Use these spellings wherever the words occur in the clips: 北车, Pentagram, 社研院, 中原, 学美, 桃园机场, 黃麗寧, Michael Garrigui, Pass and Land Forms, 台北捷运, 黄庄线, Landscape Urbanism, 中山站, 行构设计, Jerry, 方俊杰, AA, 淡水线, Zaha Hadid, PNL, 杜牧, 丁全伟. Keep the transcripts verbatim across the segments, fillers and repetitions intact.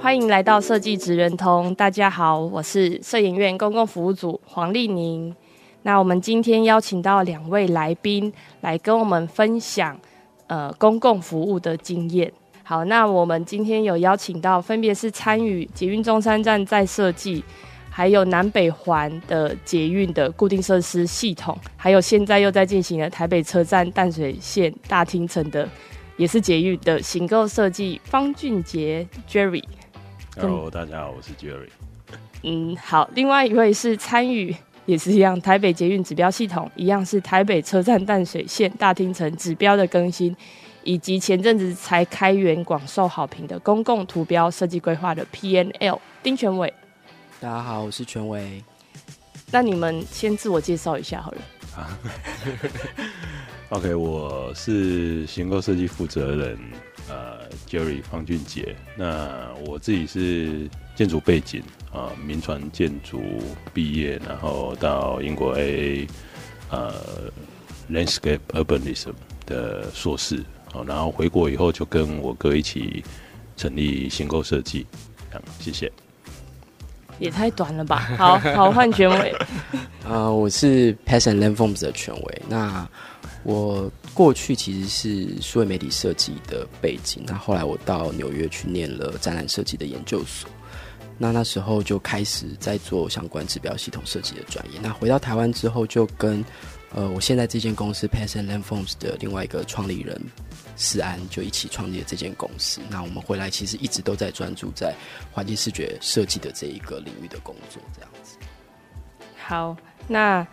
欢迎来到设计职人通，大家好，我是摄影院公共服务组黄丽宁。那我们今天邀请到两位来宾来跟我们分享呃公共服务的经验。好，那我们今天有邀请到分别是参与捷运中山站再设计，还有南北环的捷运的固定设施系统，还有现在又在进行了台北车站淡水线大厅层的也是捷运的行构设计方俊杰 Jerry。Hello， 大家好，我是 Jerry。嗯，好，另外一位是参与，也是一样，台北捷运指标系统，一样是台北车站淡水线大厅层指标的更新，以及前阵子才开园广受好评的公共图标设计规划的 P N L 丁全伟。大家好，我是全伟。那你们先自我介绍一下好了。啊OK， 我是行构设计负责人，呃 ，Jerry 方俊杰。那我自己是建筑背景啊、呃，民传建筑毕业，然后到英国 A A 呃 Landscape Urbanism 的硕士，哦，然后回国以后就跟我哥一起成立行构设计。这样，谢谢。也太短了吧！好好换权威。啊、呃，我是 Pass and Land Forms 的权威。那我过去其实是数位媒体设计的背景，那后来我到纽约去念了展览设计的研究所，那那时候就开始在做相关指标系统设计的专业。那回到台湾之后，就跟呃我现在这间公司 Pass and Land Forms 的另外一个创立人思安就一起创立了这间公司。那我们回来其实一直都在专注在环境视觉设计的这一个领域的工作，这样子。好，那。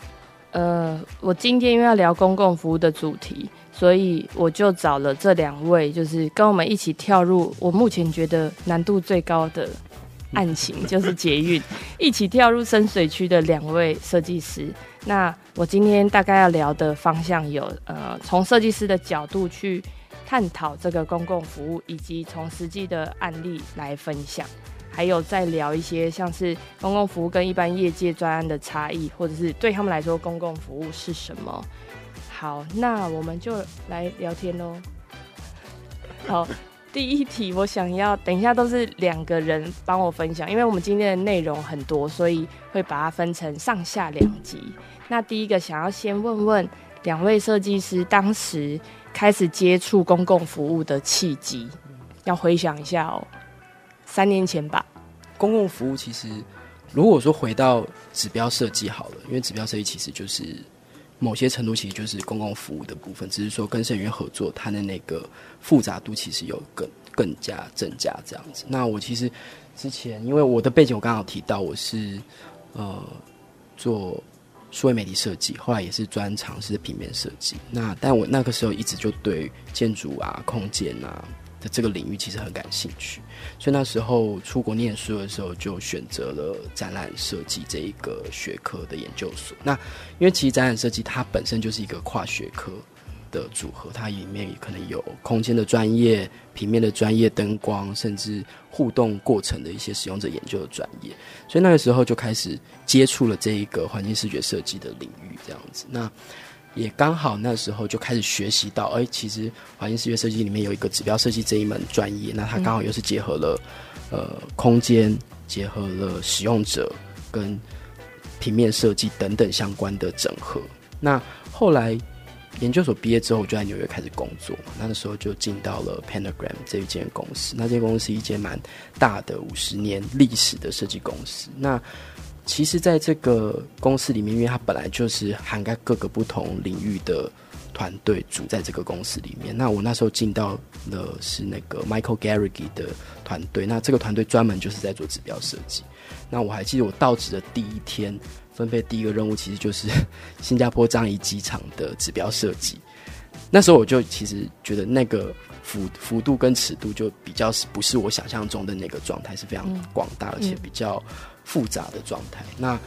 呃，我今天因为要聊公共服务的主题，所以我就找了这两位，就是跟我们一起跳入我目前觉得难度最高的案情，就是捷运，一起跳入深水区的两位设计师。那我今天大概要聊的方向有，呃，从设计师的角度去探讨这个公共服务，以及从实际的案例来分享。还有再聊一些像是公共服务跟一般业界专案的差异，或者是对他们来说公共服务是什么。好，那我们就来聊天咯。好，第一题我想要等一下都是两个人帮我分享，因为我们今天的内容很多，所以会把它分成上下两集。那第一个想要先问问两位设计师当时开始接触公共服务的契机，要回想一下哦。三年前吧。公共服务其实如果说回到指标设计好了，因为指标设计其实就是某些程度其实就是公共服务的部分，只是说跟设计院合作，它的那个复杂度其实有更更加增加这样子。那我其实之前因为我的背景我刚好提到我是呃做数位媒体设计，后来也是专长是平面设计，那但我那个时候一直就对建筑啊空间啊这个领域其实很感兴趣，所以那时候出国念书的时候就选择了展览设计这一个学科的研究所。那因为其实展览设计它本身就是一个跨学科的组合，它里面可能有空间的专业、平面的专业、灯光，甚至互动过程的一些使用者研究的专业，所以那个时候就开始接触了这一个环境视觉设计的领域这样子。那也刚好那时候就开始学习到，哎、欸，其实环境视觉设计里面有一个指标设计这一门专业，那它刚好又是结合了呃空间，结合了使用者跟平面设计等等相关的整合。那后来研究所毕业之后，我就在纽约开始工作嘛，那时候就进到了 Pentagram 这一间公司。那这间公司是一间蛮大的五十年历史的设计公司。那其实在这个公司里面，因为它本来就是涵盖各个不同领域的团队组在这个公司里面。那我那时候进到的是那个 Michael Garrigui 的团队，那这个团队专门就是在做指标设计。那我还记得我到职的第一天，分配第一个任务其实就是新加坡樟宜机场的指标设计。那时候我就其实觉得那个幅幅度跟尺度就比较不是我想象中的那个状态，是非常广大而且比较复杂的状态。那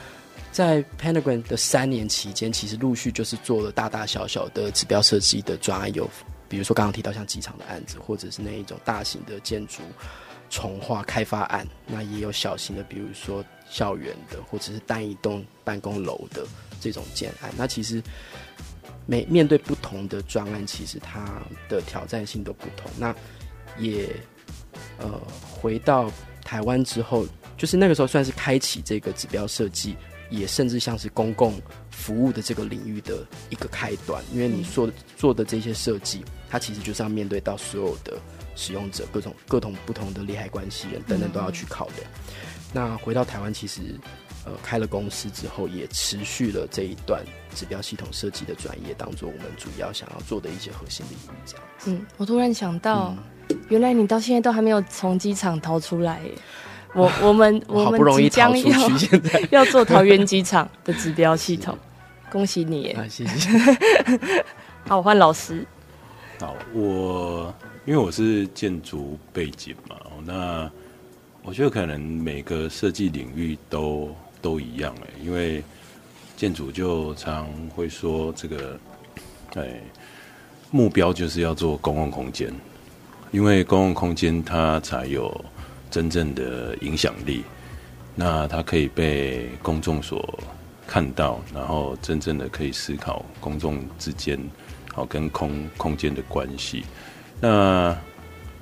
在 Pentagram 的三年期间，其实陆续就是做了大大小小的指标设计的专案，有比如说刚刚提到像机场的案子，或者是那一种大型的建筑重划开发案，那也有小型的比如说校园的或者是单一栋办公楼的这种建案。那其实每面对不同的专案，其实它的挑战性都不同。那也呃回到台湾之后，就是那个时候算是开启这个指标设计，也甚至像是公共服务的这个领域的一个开端。因为你做做的这些设计，它其实就是要面对到所有的使用者，各种各种不同的利害关系人等等都要去考量。嗯嗯，那回到台湾，其实呃开了公司之后，也持续了这一段指标系统设计的专业，当做我们主要想要做的一些核心领域这样子。嗯，我突然想到，嗯、原来你到现在都还没有从机场逃出来耶。我我们我们即将要要做桃园机场的指标系统，恭喜你耶！啊，谢谢。好，我换老师。好，我因为我是建筑背景嘛，那我觉得可能每个设计领域都都一样哎，因为建筑就常会说这个，哎，目标就是要做公共空间，因为公共空间它才有真正的影响力，那它可以被公众所看到，然后真正的可以思考公众之间好跟空空间的关系。那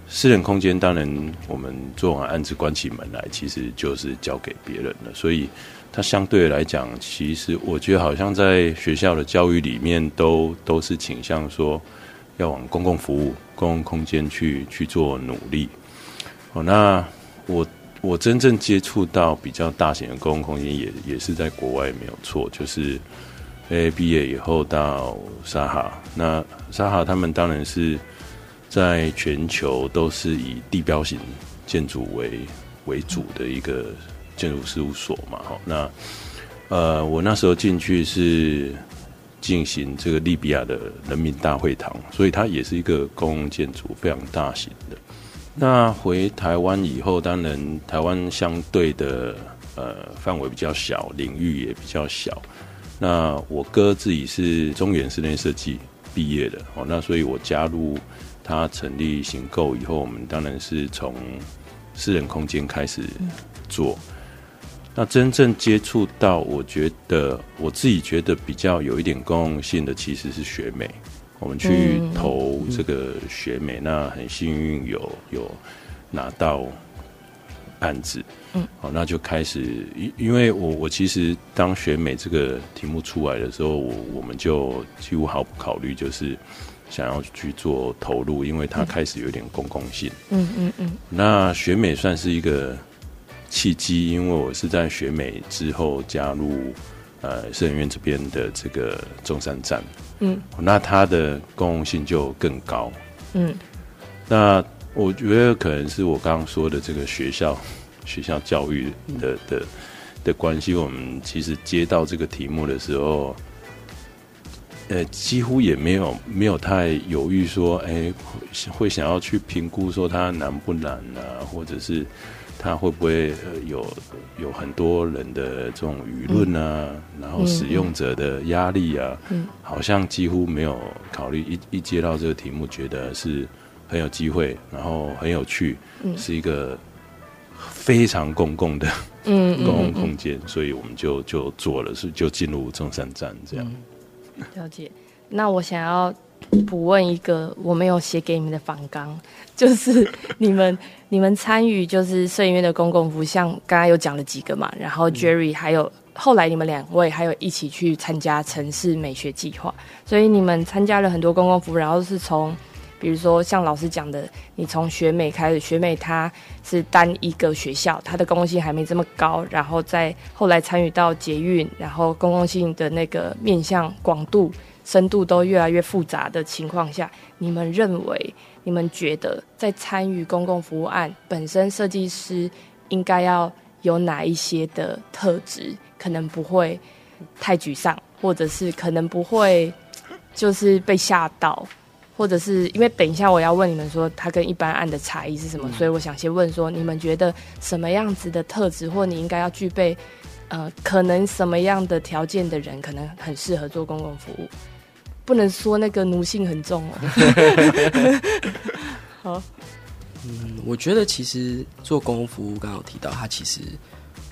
私人空间当然我们做完案子关起门来其实就是交给别人了，所以它相对来讲，其实我觉得好像在学校的教育里面都都是倾向说要往公共服务公共空间去去做努力。哦，那我我真正接触到比较大型的公共空间也也是在国外没有错，就是 A A 毕业以后到沙哈，那沙哈他们当然是在全球都是以地标型建筑为为主的一个建筑事务所嘛。哦，那呃我那时候进去是进行这个利比亚的人民大会堂，所以它也是一个公共建筑，非常大型的。那回台湾以后，当然台湾相对的呃范围比较小，领域也比较小。那我哥自己是中原室内设计毕业的哦，那所以我加入他成立行购以后，我们当然是从私人空间开始做。那真正接触到，我觉得我自己觉得比较有一点公共性的，其实是学美。我们去投这个学美，那很幸运有有拿到案子，嗯，好，那就开始，因为我我其实当学美这个题目出来的时候，我我们就几乎毫不考虑，就是想要去做投入，因为它开始有点公共性，嗯嗯嗯。那学美算是一个契机，因为我是在学美之后加入呃社研院这边的这个中山站。嗯，那它的公共性就更高。嗯，那我觉得可能是我刚刚说的这个学校学校教育的的的关系，我们其实接到这个题目的时候，呃，几乎也没有没有太犹豫说，哎，会想要去评估说它难不难啊，或者是它会不会有有很多人的这种舆论啊，嗯，然后使用者的压力啊，嗯，好像几乎没有考虑。一一接到这个题目，觉得是很有机会，然后很有趣，嗯，是一个非常公共的，嗯，公共空间，嗯嗯嗯，所以我们就就做了，是就进入中山站这样。了解。那我想要补问一个我没有写给你们的访纲，就是你们你们参与就是摄影院的公共服务，像刚刚有讲了几个嘛，然后 Jerry 还有后来你们两位还有一起去参加城市美学计划，所以你们参加了很多公共服务，然后是从比如说像老师讲的，你从学美开始，学美它是单一个学校，它的公共性还没这么高，然后再后来参与到捷运，然后公共性的那个面向广度深度都越来越复杂的情况下，你们认为你们觉得在参与公共服务案本身，设计师应该要有哪一些的特质，可能不会太沮丧，或者是可能不会就是被吓到，或者是因为等一下我要问你们说它跟一般案的差异是什么、嗯、所以我想先问说你们觉得什么样子的特质或你应该要具备呃，可能什么样的条件的人可能很适合做公共服务，不能说那个奴性很重哦。好，嗯，我觉得其实做公共服务刚刚有提到它其实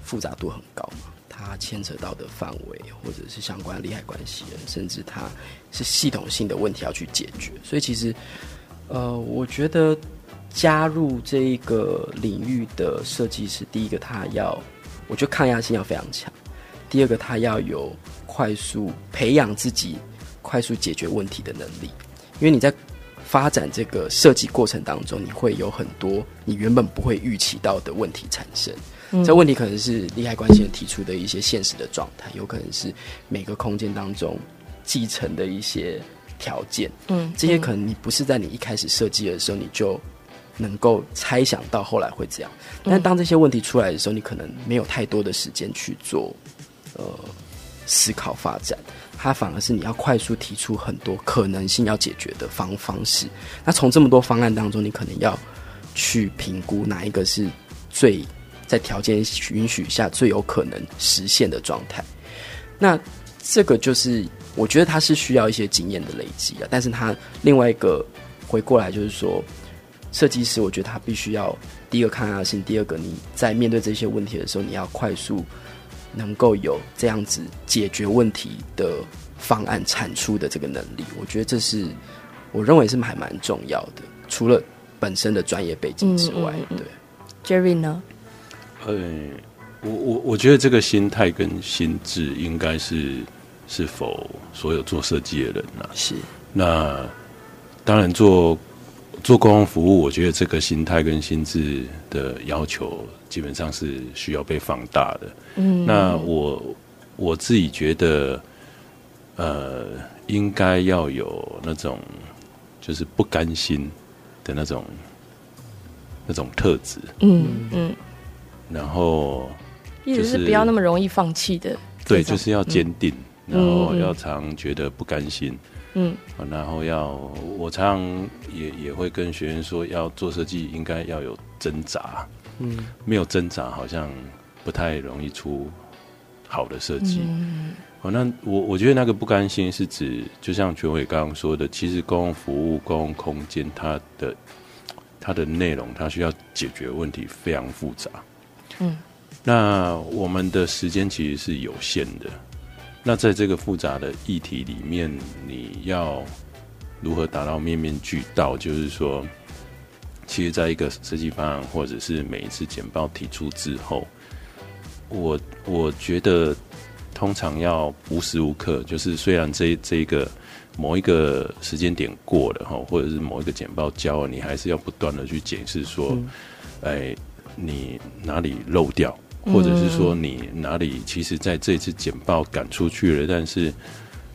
复杂度很高嘛，它牵扯到的范围或者是相关利害关系人，甚至它是系统性的问题要去解决，所以其实呃，我觉得加入这一个领域的设计师，第一个他要我觉得抗压性要非常强，第二个他要有快速培养自己快速解决问题的能力，因为你在发展这个设计过程当中你会有很多你原本不会预期到的问题产生、嗯、这问题可能是利害关系人提出的一些现实的状态，有可能是每个空间当中继承的一些条件、嗯、这些可能你不是在你一开始设计的时候你就能够猜想到后来会这样，但当这些问题出来的时候、嗯、你可能没有太多的时间去做呃思考发展，它反而是你要快速提出很多可能性要解决的方方式，那从这么多方案当中你可能要去评估哪一个是最在条件允许下最有可能实现的状态，那这个就是我觉得它是需要一些经验的累积啊，但是它另外一个回过来就是说设计师我觉得他必须要第一个抗压性，第二个你在面对这些问题的时候你要快速能够有这样子解决问题的方案产出的这个能力，我觉得这是我认为是还蛮重要的，除了本身的专业背景之外、嗯嗯嗯、对 Jerry 呢、呃、我, 我, 我觉得这个心态跟心智应该是是否所有做设计的人、啊、是那当然做做公共服务，我觉得这个心态跟心智的要求基本上是需要被放大的。嗯，那我我自己觉得，呃，应该要有那种就是不甘心的那种那种特质。嗯嗯，然后、就是、意思是不要那么容易放弃的。对，就是要坚定、嗯，然后要常觉得不甘心。嗯，然后要我常常也也会跟学员说，要做设计应该要有挣扎，嗯，没有挣扎好像不太容易出好的设计。嗯，哦，那我我觉得那个不甘心是指，就像权伟刚刚说的，其实公共服务、公共空间，它的它的内容，它需要解决问题非常复杂。嗯，那我们的时间其实是有限的。那在这个复杂的议题里面，你要如何达到面面俱到？就是说，其实在一个设计方案或者是每一次简报提出之后，我我觉得通常要无时无刻，就是虽然这这一个某一个时间点过了哈，或者是某一个简报交了，你还是要不断的去检视说，哎、嗯，你哪里漏掉？或者是说你哪里其实在这次简报赶出去了，但是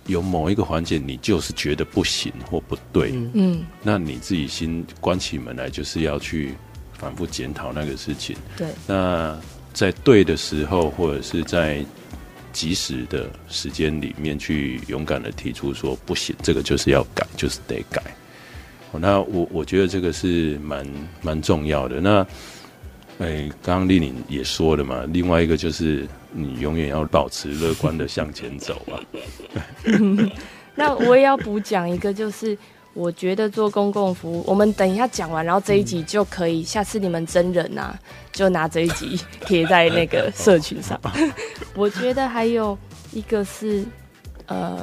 有某一个环节你就是觉得不行或不对，嗯，那你自己心关起门来就是要去反复检讨那个事情。对，那在对的时候或者是在及时的时间里面去勇敢的提出说不行，这个就是要改，就是得改。那我我觉得这个是蛮蛮重要的。那哎，刚刚丽玲也说了嘛，另外一个就是你永远要保持乐观的向前走啊。嗯、那我也要补讲一个，就是我觉得做公共服务，我们等一下讲完，然后这一集就可以，嗯、下次你们真人啊，就拿这一集贴在那个社群上。我觉得还有一个是，呃，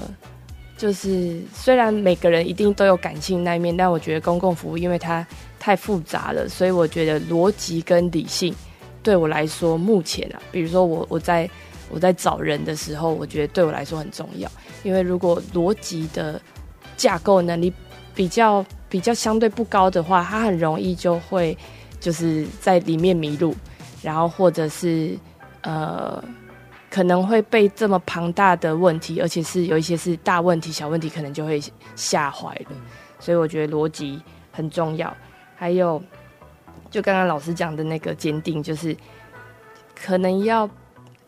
就是虽然每个人一定都有感性那一面，但我觉得公共服务，因为它太复杂了，所以我觉得逻辑跟理性对我来说目前啊，比如说我我在我在找人的时候，我觉得对我来说很重要，因为如果逻辑的架构能力比较比较相对不高的话，它很容易就会就是在里面迷路，然后或者是呃可能会被这么庞大的问题，而且是有一些是大问题小问题，可能就会吓坏了，所以我觉得逻辑很重要。还有就刚刚老师讲的那个坚定，就是可能要，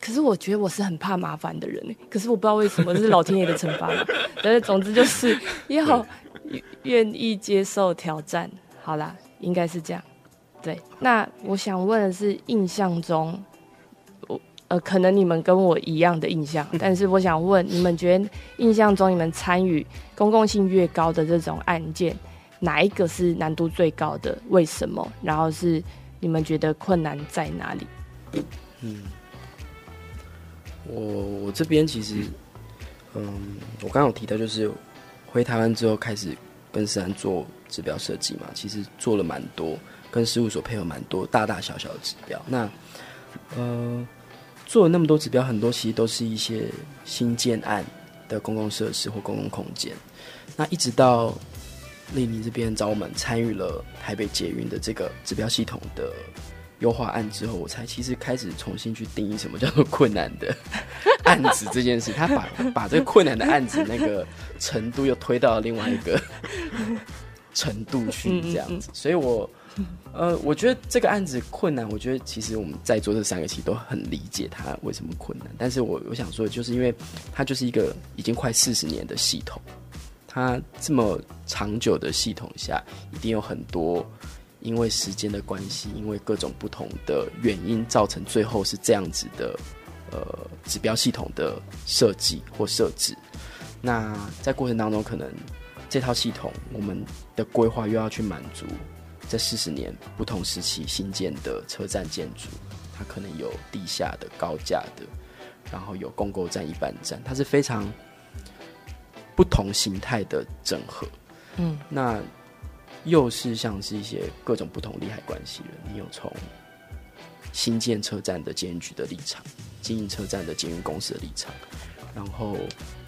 可是我觉得我是很怕麻烦的人，可是我不知道为什么，这是老天爷的惩罚嘛。但是总之就是要愿意接受挑战。好啦，应该是这样。对，那我想问的是，印象中，呃，可能你们跟我一样的印象，但是我想问，你们觉得印象中你们参与公共性越高的这种案件，哪一个是难度最高的？为什么？然后是你们觉得困难在哪里？嗯，我我这边其实，嗯，我刚刚有提到，就是回台湾之后开始跟社安做指标设计嘛，其实做了蛮多，跟事务所配合蛮多大大小小的指标。那呃。做了那么多指标，很多其实都是一些新建案的公共设施或公共空间。那一直到立宁这边找我们参与了台北捷运的这个指标系统的优化案之后，我才其实开始重新去定义什么叫做困难的案子这件事。他把把这个困难的案子那个程度又推到另外一个程度去，这样子。所以我。呃，我觉得这个案子困难，我觉得其实我们在座这三个其实都很理解它为什么困难。但是我我想说，就是因为它就是一个已经快四十年的系统，它这么长久的系统下，一定有很多因为时间的关系，因为各种不同的原因，造成最后是这样子的呃指标系统的设计或设置。那在过程当中，可能这套系统我们的规划又要去满足。这四十年不同时期新建的车站建筑，它可能有地下的、高架的，然后有共构站、一般站，它是非常不同形态的整合。嗯，那又是像是一些各种不同利害关系人，你有从新建车站的捷运局的立场，经营车站的捷运公司的立场，然后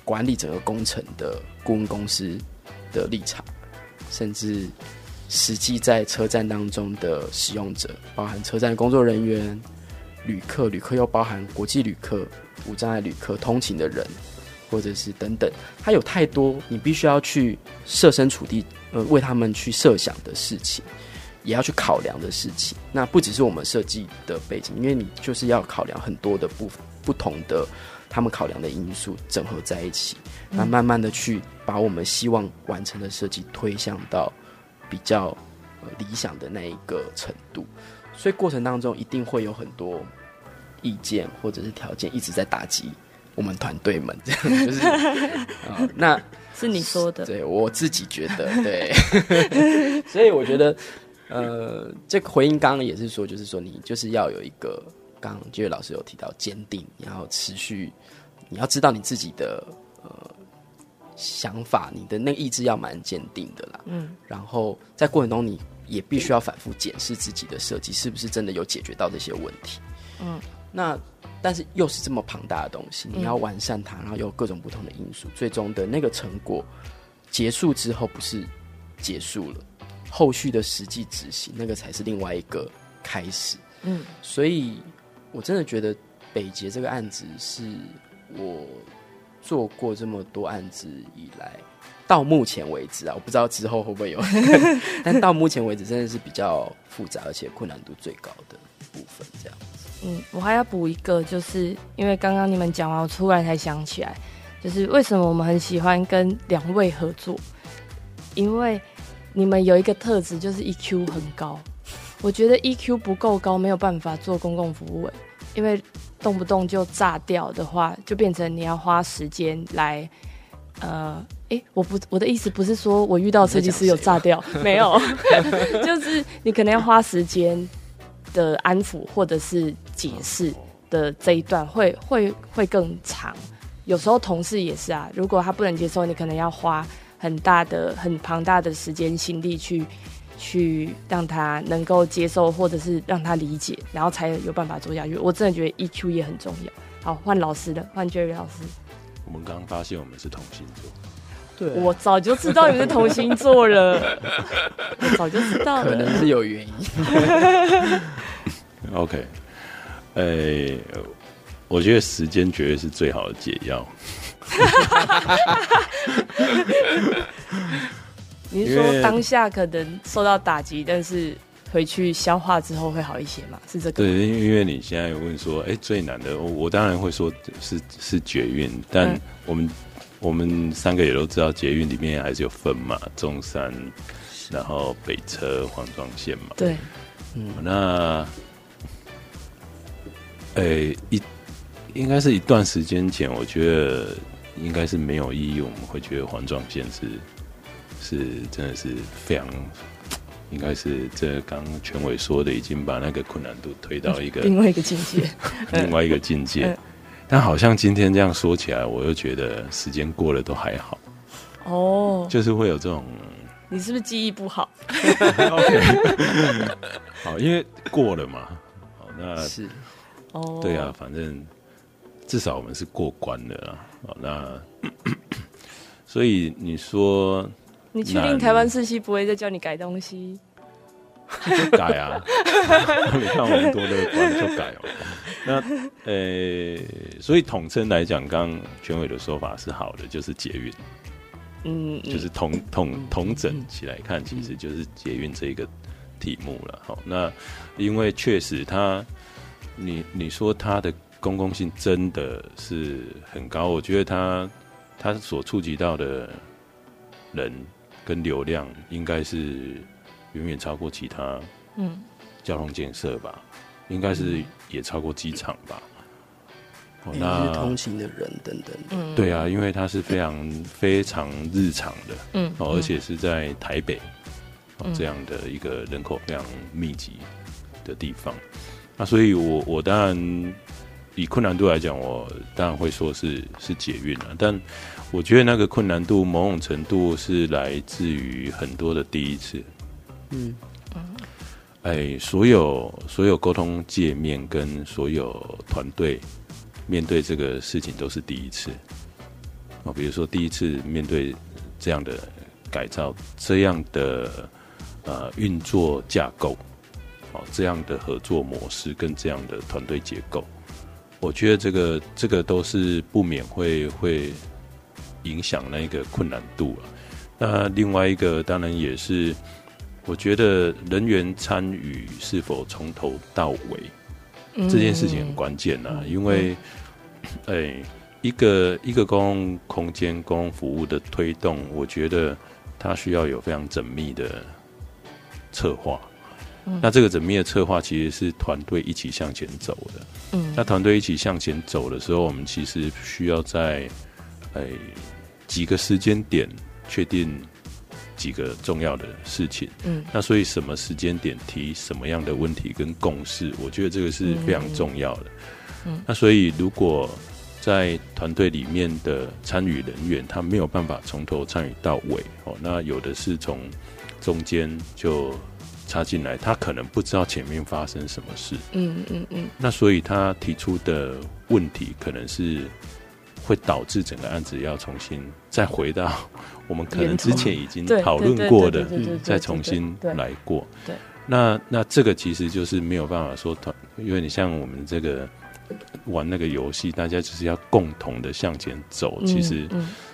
管理整个工程的顾问公司的立场，甚至。实际在车站当中的使用者，包含车站工作人员、旅客，旅客又包含国际旅客、无障碍旅客、通勤的人，或者是等等，它有太多你必须要去设身处地，呃，为他们去设想的事情，也要去考量的事情。那不只是我们设计的背景，因为你就是要考量很多的不不同的他们考量的因素整合在一起，那慢慢的去把我们希望完成的设计推向到。比较、呃、理想的那一个程度，所以过程当中一定会有很多意见或者是条件一直在打击我们团队们，这样就是、呃、那是你说的，对我自己觉得对，所以我觉得呃，这个回应刚刚也是说，就是说你就是要有一个，刚刚杰瑞老师有提到坚定，然后持续，你要知道你自己的呃。想法，你的那个意志要蛮坚定的啦。嗯，然后在过程中，你也必须要反复检视自己的设计是不是真的有解决到这些问题。嗯，那但是又是这么庞大的东西，你要完善它，然后有各种不同的因素，嗯、最终的那个成果结束之后，不是结束了，后续的实际执行那个才是另外一个开始。嗯，所以我真的觉得北捷这个案子是我。做过这么多案子以来，到目前为止啊，我不知道之后会不会有，但到目前为止真的是比较复杂而且困难度最高的部分，这样子。嗯，我还要补一个，就是因为刚刚你们讲完，我突然才想起来，就是为什么我们很喜欢跟两位合作，因为你们有一个特质就是 E Q 很高，我觉得 E Q 不够高没有办法做公共服务，因为。动不动就炸掉的话，就变成你要花时间来，呃，哎，我不，我的意思不是说我遇到设计师有炸掉，没有，就是你可能要花时间的安抚或者是解释的这一段会会会更长。有时候同事也是啊，如果他不能接受，你可能要花很大的、很庞大的时间心力去去让他能够接受，或者是让他理解，然后才有办法做下去。我真的觉得 E Q 也很重要。好，换老师了，换 Jerry 老师。我们刚刚发现我们是同星座，对、啊，我早就知道你们是同星座了，我早就知道了，可能是有原因。OK， 哎、欸，我觉得时间绝对是最好的解药。你是说当下可能受到打击，但是回去消化之后会好一些吗？是这个？对，因为你现在问说，哎、欸，最难的，我当然会说是是捷运，但我们我们三个也都知道，捷运里面还是有分嘛，中山，然后北车、黄庄线嘛。对，嗯，那，诶、欸，一应该是一段时间前，我觉得应该是没有意义，我们会觉得黄庄线是是真的是非常。应该是这刚权委说的，已经把那个困难度推到一个另外一个境界，另外一个境界。呃、但好像今天这样说起来，我又觉得时间过了都还好。哦，就是会有这种。你是不是记忆不好？okay, 好，因为过了嘛。好，那是哦，对啊，反正至少我们是过关的啦。好，那所以你说。你确定台湾四期不会再叫你改东西？就改啊！你看我们多乐观，就改哦。那呃、欸，所以统称来讲，刚刚权委的说法是好的，就是捷运，嗯，就是统统统整起来看，其实就是捷运这一个题目了。好，那因为确实它，你你说它的公共性真的是很高，我觉得它它所触及到的人。跟流量应该是远远超过其他交通建设吧、嗯、应该是也超过机场吧、嗯哦、那是通勤的人等等、嗯、对啊，因为它是非常非常日常的、嗯哦、而且是在台北、哦嗯、这样的一个人口非常密集的地方，那所以我我当然以困难度来讲，我当然会说是是捷运啊，但我觉得那个困难度某种程度是来自于很多的第一次，嗯，哎，所有所有沟通界面跟所有团队面对这个事情都是第一次啊，比如说第一次面对这样的改造、这样的呃运作架构、哦、这样的合作模式跟这样的团队结构，我觉得这个这个都是不免会会。影响那个困难度、啊、那另外一个当然也是，我觉得人员参与是否从头到尾、嗯、这件事情很关键啊，因为、嗯欸、一个一个公共空间、公共服务的推动，我觉得它需要有非常缜密的策划、嗯、那这个缜密的策划其实是团队一起向前走的、嗯、那团队一起向前走的时候，我们其实需要在哎，几个时间点确定几个重要的事情，嗯，那所以什么时间点提什么样的问题跟共识，我觉得这个是非常重要的。嗯，嗯那所以如果在团队里面的参与人员他没有办法从头参与到尾，哦，那有的是从中间就插进来，他可能不知道前面发生什么事，嗯嗯嗯，那所以他提出的问题可能是。会导致整个案子要重新再回到我们可能之前已经讨论过的，再重新来过。对，那那这个其实就是没有办法说，因为你像我们这个玩那个游戏，大家就是要共同的向前走。其实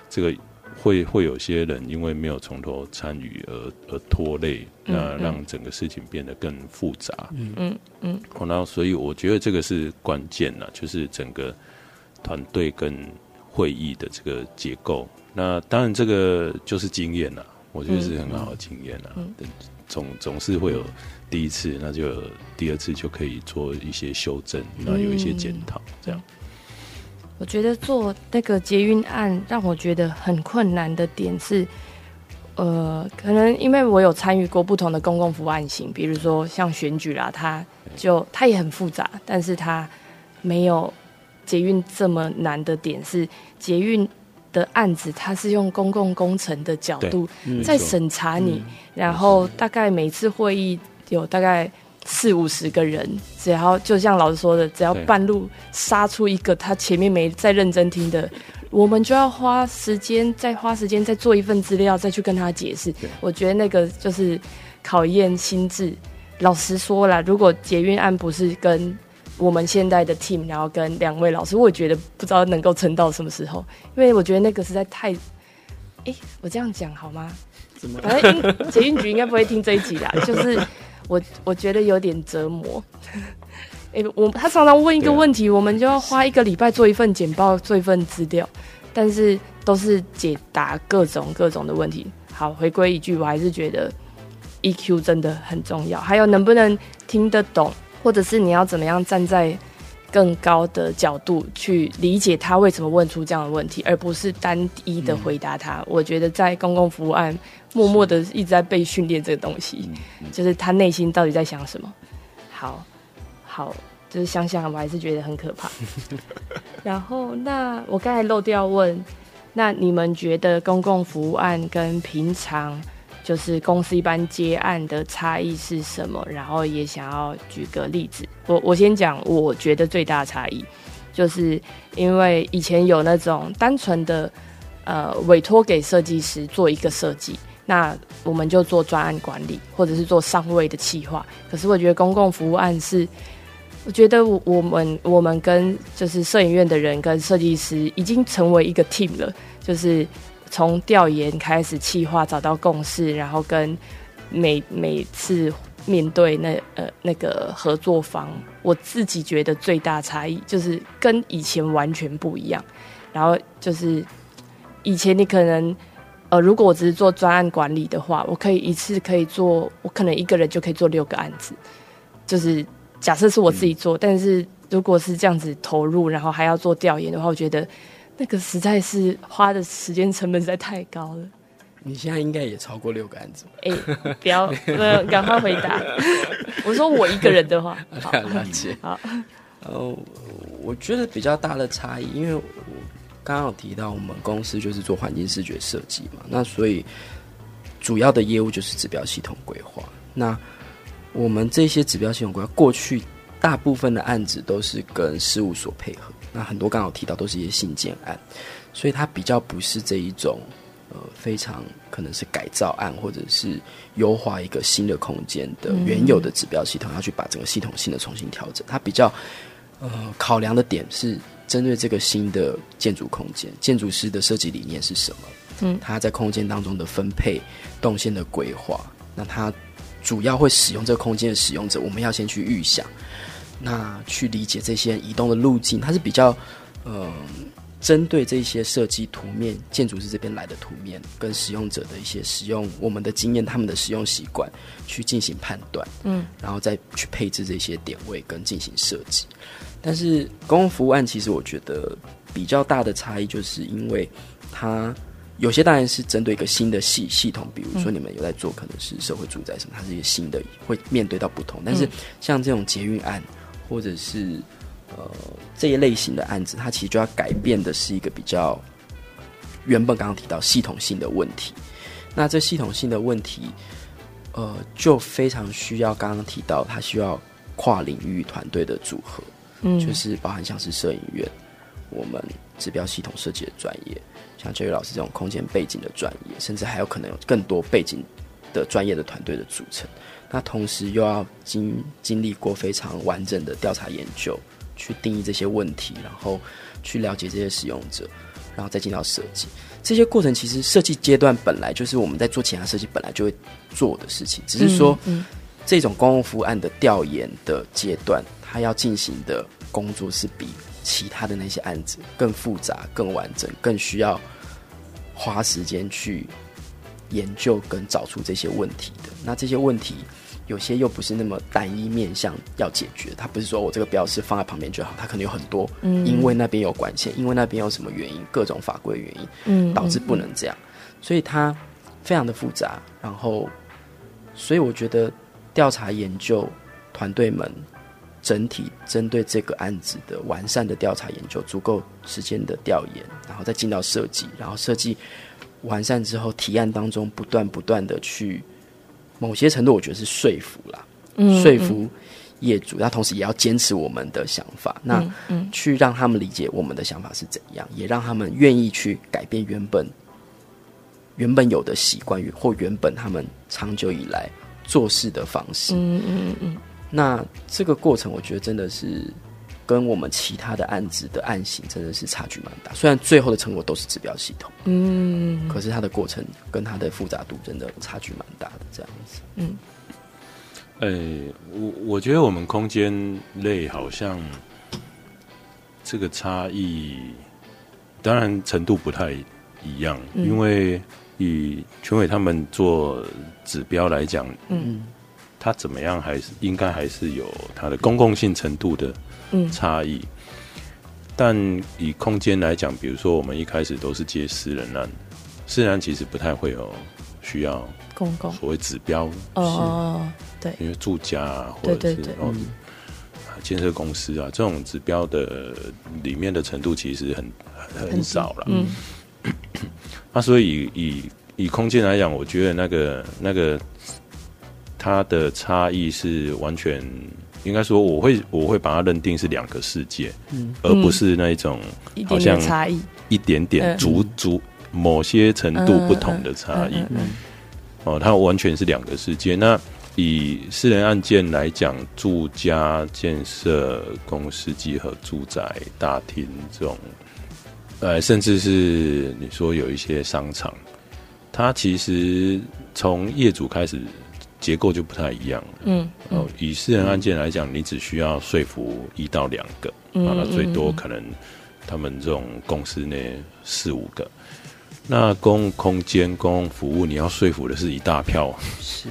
这个会会有些人因为没有从头参与而而拖累，那让整个事情变得更复杂。嗯嗯嗯。然后，所以我觉得这个是关键啦，就是整个。团队跟会议的这个结构，那当然这个就是经验啦，我觉得是很好的经验啦、嗯嗯、总总是会有第一次，那就有第二次就可以做一些修正，那有一些检讨、嗯、这样。我觉得做那个捷运案让我觉得很困难的点是呃，可能因为我有参与过不同的公共服务案型，比如说像选举啦，它就它也很复杂，但是它没有捷运这么难的点是，捷运的案子它是用公共工程的角度在审查你、嗯、然后大概每次会议有大概四五十个人，只要就像老师说的，只要半路杀出一个他前面没在认真听的，我们就要花时间再花时间再做一份资料再去跟他解释。我觉得那个就是考验心智。老实说啦，如果捷运案不是跟我们现在的 team 然后跟两位老师，我觉得不知道能够撑到什么时候，因为我觉得那个实在太哎、欸，我这样讲好吗？怎么反正捷运局应该不会听这一集啦就是我我觉得有点折磨、欸、我他常常问一个问题、啊、我们就要花一个礼拜做一份简报做一份资料，但是都是解答各种各种的问题。好，回归一句，我还是觉得 E Q 真的很重要，还有能不能听得懂，或者是你要怎么样站在更高的角度去理解他为什么问出这样的问题，而不是单一的回答他、嗯、我觉得在公共服务案默默的一直在被训练这个东西、嗯嗯、就是他内心到底在想什么。好好，就是想想我还是觉得很可怕然后那我刚才漏掉问，那你们觉得公共服务案跟平常就是公司一般接案的差异是什么？然后也想要举个例子。我我先讲，我觉得最大的差异，就是因为以前有那种单纯的呃委托给设计师做一个设计，那我们就做专案管理，或者是做上位的企划。可是我觉得公共服务案是，我觉得我们我们跟就是摄影院的人跟设计师已经成为一个 team 了，就是。从调研开始，企划找到共识，然后跟每每次面对那呃那个合作方，我自己觉得最大差异就是跟以前完全不一样。然后就是以前你可能呃，如果我只是做专案管理的话，我可以一次可以做，我可能一个人就可以做六个案子，就是假设是我自己做。但是如果是这样子投入，然后还要做调研的话，我觉得。那个实在是花的时间成本实在太高了。你现在应该也超过六个案子。哎、欸，不要，赶快回答。我说我一个人的话，好了解。好，呃，我觉得比较大的差异，因为我刚刚有提到我们公司就是做环境视觉设计嘛，那所以主要的业务就是指标系统规划。那我们这些指标系统规划，过去大部分的案子都是跟事务所配合。那很多刚好提到都是一些信件案，所以它比较不是这一种呃非常可能是改造案或者是优化一个新的空间的原有的指标系统，要去把整个系统性的重新调整。它比较呃考量的点是针对这个新的建筑空间，建筑师的设计理念是什么？嗯，它在空间当中的分配、动线的规划，那它主要会使用这个空间的使用者，我们要先去预想。那去理解这些移动的路径，它是比较呃针对这些设计图面建筑师这边来的图面跟使用者的一些使用我们的经验，他们的使用习惯去进行判断，嗯，然后再去配置这些点位跟进行设计。但是公共服务案其实我觉得比较大的差异，就是因为它有些当然是针对一个新的系系统，比如说你们有在做可能是社会住宅什么，它是一个新的会面对到不同。但是像这种捷运案或者是呃这一类型的案子，它其实就要改变的是一个比较原本刚刚提到系统性的问题。那这系统性的问题，呃，就非常需要刚刚提到，它需要跨领域团队的组合，嗯，就是包含像是摄影院、我们指标系统设计的专业，像教育老师这种空间背景的专业，甚至还有可能有更多背景的专业的团队的组成。那同时又要经经历过非常完整的调查研究，去定义这些问题，然后去了解这些使用者，然后再进到设计。这些过程其实设计阶段本来就是我们在做其他设计本来就会做的事情，只是说、嗯嗯、这种公共服务案的调研的阶段，它要进行的工作是比其他的那些案子更复杂、更完整、更需要花时间去研究跟找出这些问题的。那这些问题有些又不是那么单一面向要解决，它不是说我这个标示放在旁边就好，它可能有很多、嗯、因为那边有管线，因为那边有什么原因，各种法规原因、嗯、导致不能这样，所以它非常的复杂。然后所以我觉得调查研究团队们整体针对这个案子的完善的调查研究，足够时间的调研，然后再进到设计，然后设计完善之后，提案当中不断不断的去某些程度我觉得是说服啦、嗯、说服业主，那、嗯、同时也要坚持我们的想法、嗯、那去让他们理解我们的想法是怎样、嗯、也让他们愿意去改变原本原本有的习惯或原本他们长久以来做事的方式、嗯嗯嗯、那这个过程我觉得真的是跟我们其他的案子的案型真的是差距蛮大，虽然最后的成果都是指标系统，嗯，可是它的过程跟它的复杂度真的差距蛮大的，这样子。嗯，欸、我我觉得我们空间类好像这个差异当然程度不太一样，嗯、因为以全伟他们做指标来讲，嗯，他怎么样还是应该还是有他的公共性程度的差异。嗯，但以空间来讲，比如说我们一开始都是接私人案，私人案其实不太会有需要公共所谓指标哦，对，因为住家啊，或者是哦、嗯、建设公司啊这种指标的里面的程度其实很很少啦。嗯，那、啊、所以以以以空间来讲，我觉得那个那个它的差异是完全。应该说我会我会把它认定是两个世界、嗯、而不是那一种好像一点点足足某些程度不同的差异、嗯嗯嗯嗯哦、它完全是两个世界。那以私人案件来讲，住家建设公司集合住宅大厅这种、呃、甚至是你说有一些商场，它其实从业主开始结构就不太一样了。嗯，嗯哦，以私人案件来讲，你只需要说服一到两个，嗯、那最多可能他们这种公司内四五个。那公共空间、公共服务，你要说服的是一大票，是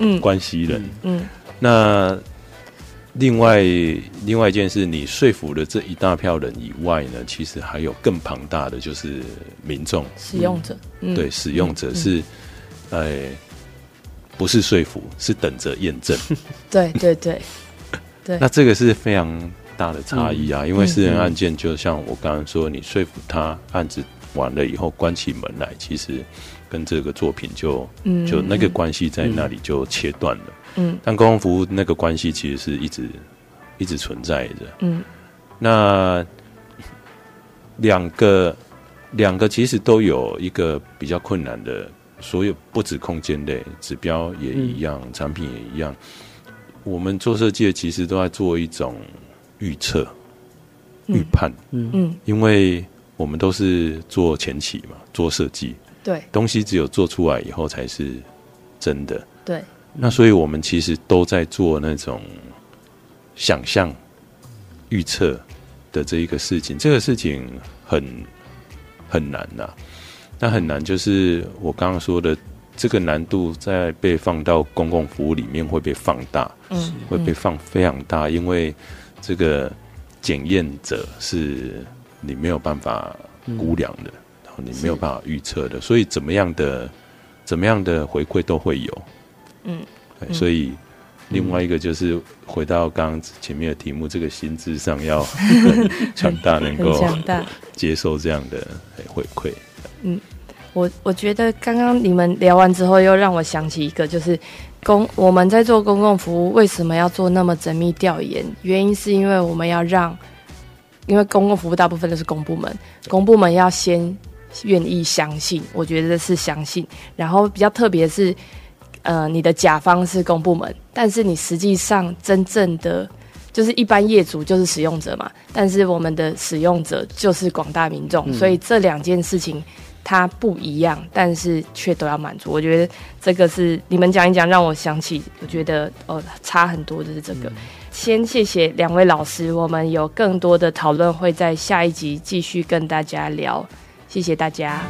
嗯，关系人。嗯，嗯那另外另外一件事，你说服了这一大票人以外呢，其实还有更庞大的，就是民众、使用者。嗯、对，使用者是，哎、嗯。嗯呃不是说服，是等着验证。对对对对，那这个是非常大的差异啊、嗯！因为私人案件，就像我刚刚说，你说服他案子完了以后，关起门来，其实跟这个作品就、嗯、就那个关系在那里就切断了。嗯，但公共服务那个关系其实是一直一直存在着。嗯，那两个两个其实都有一个比较困难的。所有不止空间类指标也一样、嗯、产品也一样，我们做设计其实都在做一种预测、嗯、预判、嗯、因为我们都是做前期嘛，做设计，对，东西只有做出来以后才是真的，对，那所以我们其实都在做那种想象预测的这一个事情，这个事情很很难啊，那很难，就是我刚刚说的这个难度在被放到公共服务里面会被放大，嗯，会被放非常大，因为这个检验者是你没有办法估量的，然后你没有办法预测的，所以怎么样的怎么样的回馈都会有，嗯，所以另外一个就是回到刚刚前面的题目，这个心智上要很强大，能够接受这样的回馈。嗯，我我觉得刚刚你们聊完之后，又让我想起一个，就是公我们在做公共服务，为什么要做那么缜密调研？原因是因为我们要让，因为公共服务大部分都是公部门，公部门要先愿意相信，我觉得是相信。然后比较特别是，呃，你的甲方是公部门，但是你实际上真正的就是一般业主就是使用者嘛，但是我们的使用者就是广大民众，嗯、所以这两件事情。它不一样，但是却都要满足。我觉得这个是你们讲一讲，让我想起，我觉得哦，差很多就是这个。嗯、先谢谢两位老师，我们有更多的讨论会在下一集继续跟大家聊。谢谢大家。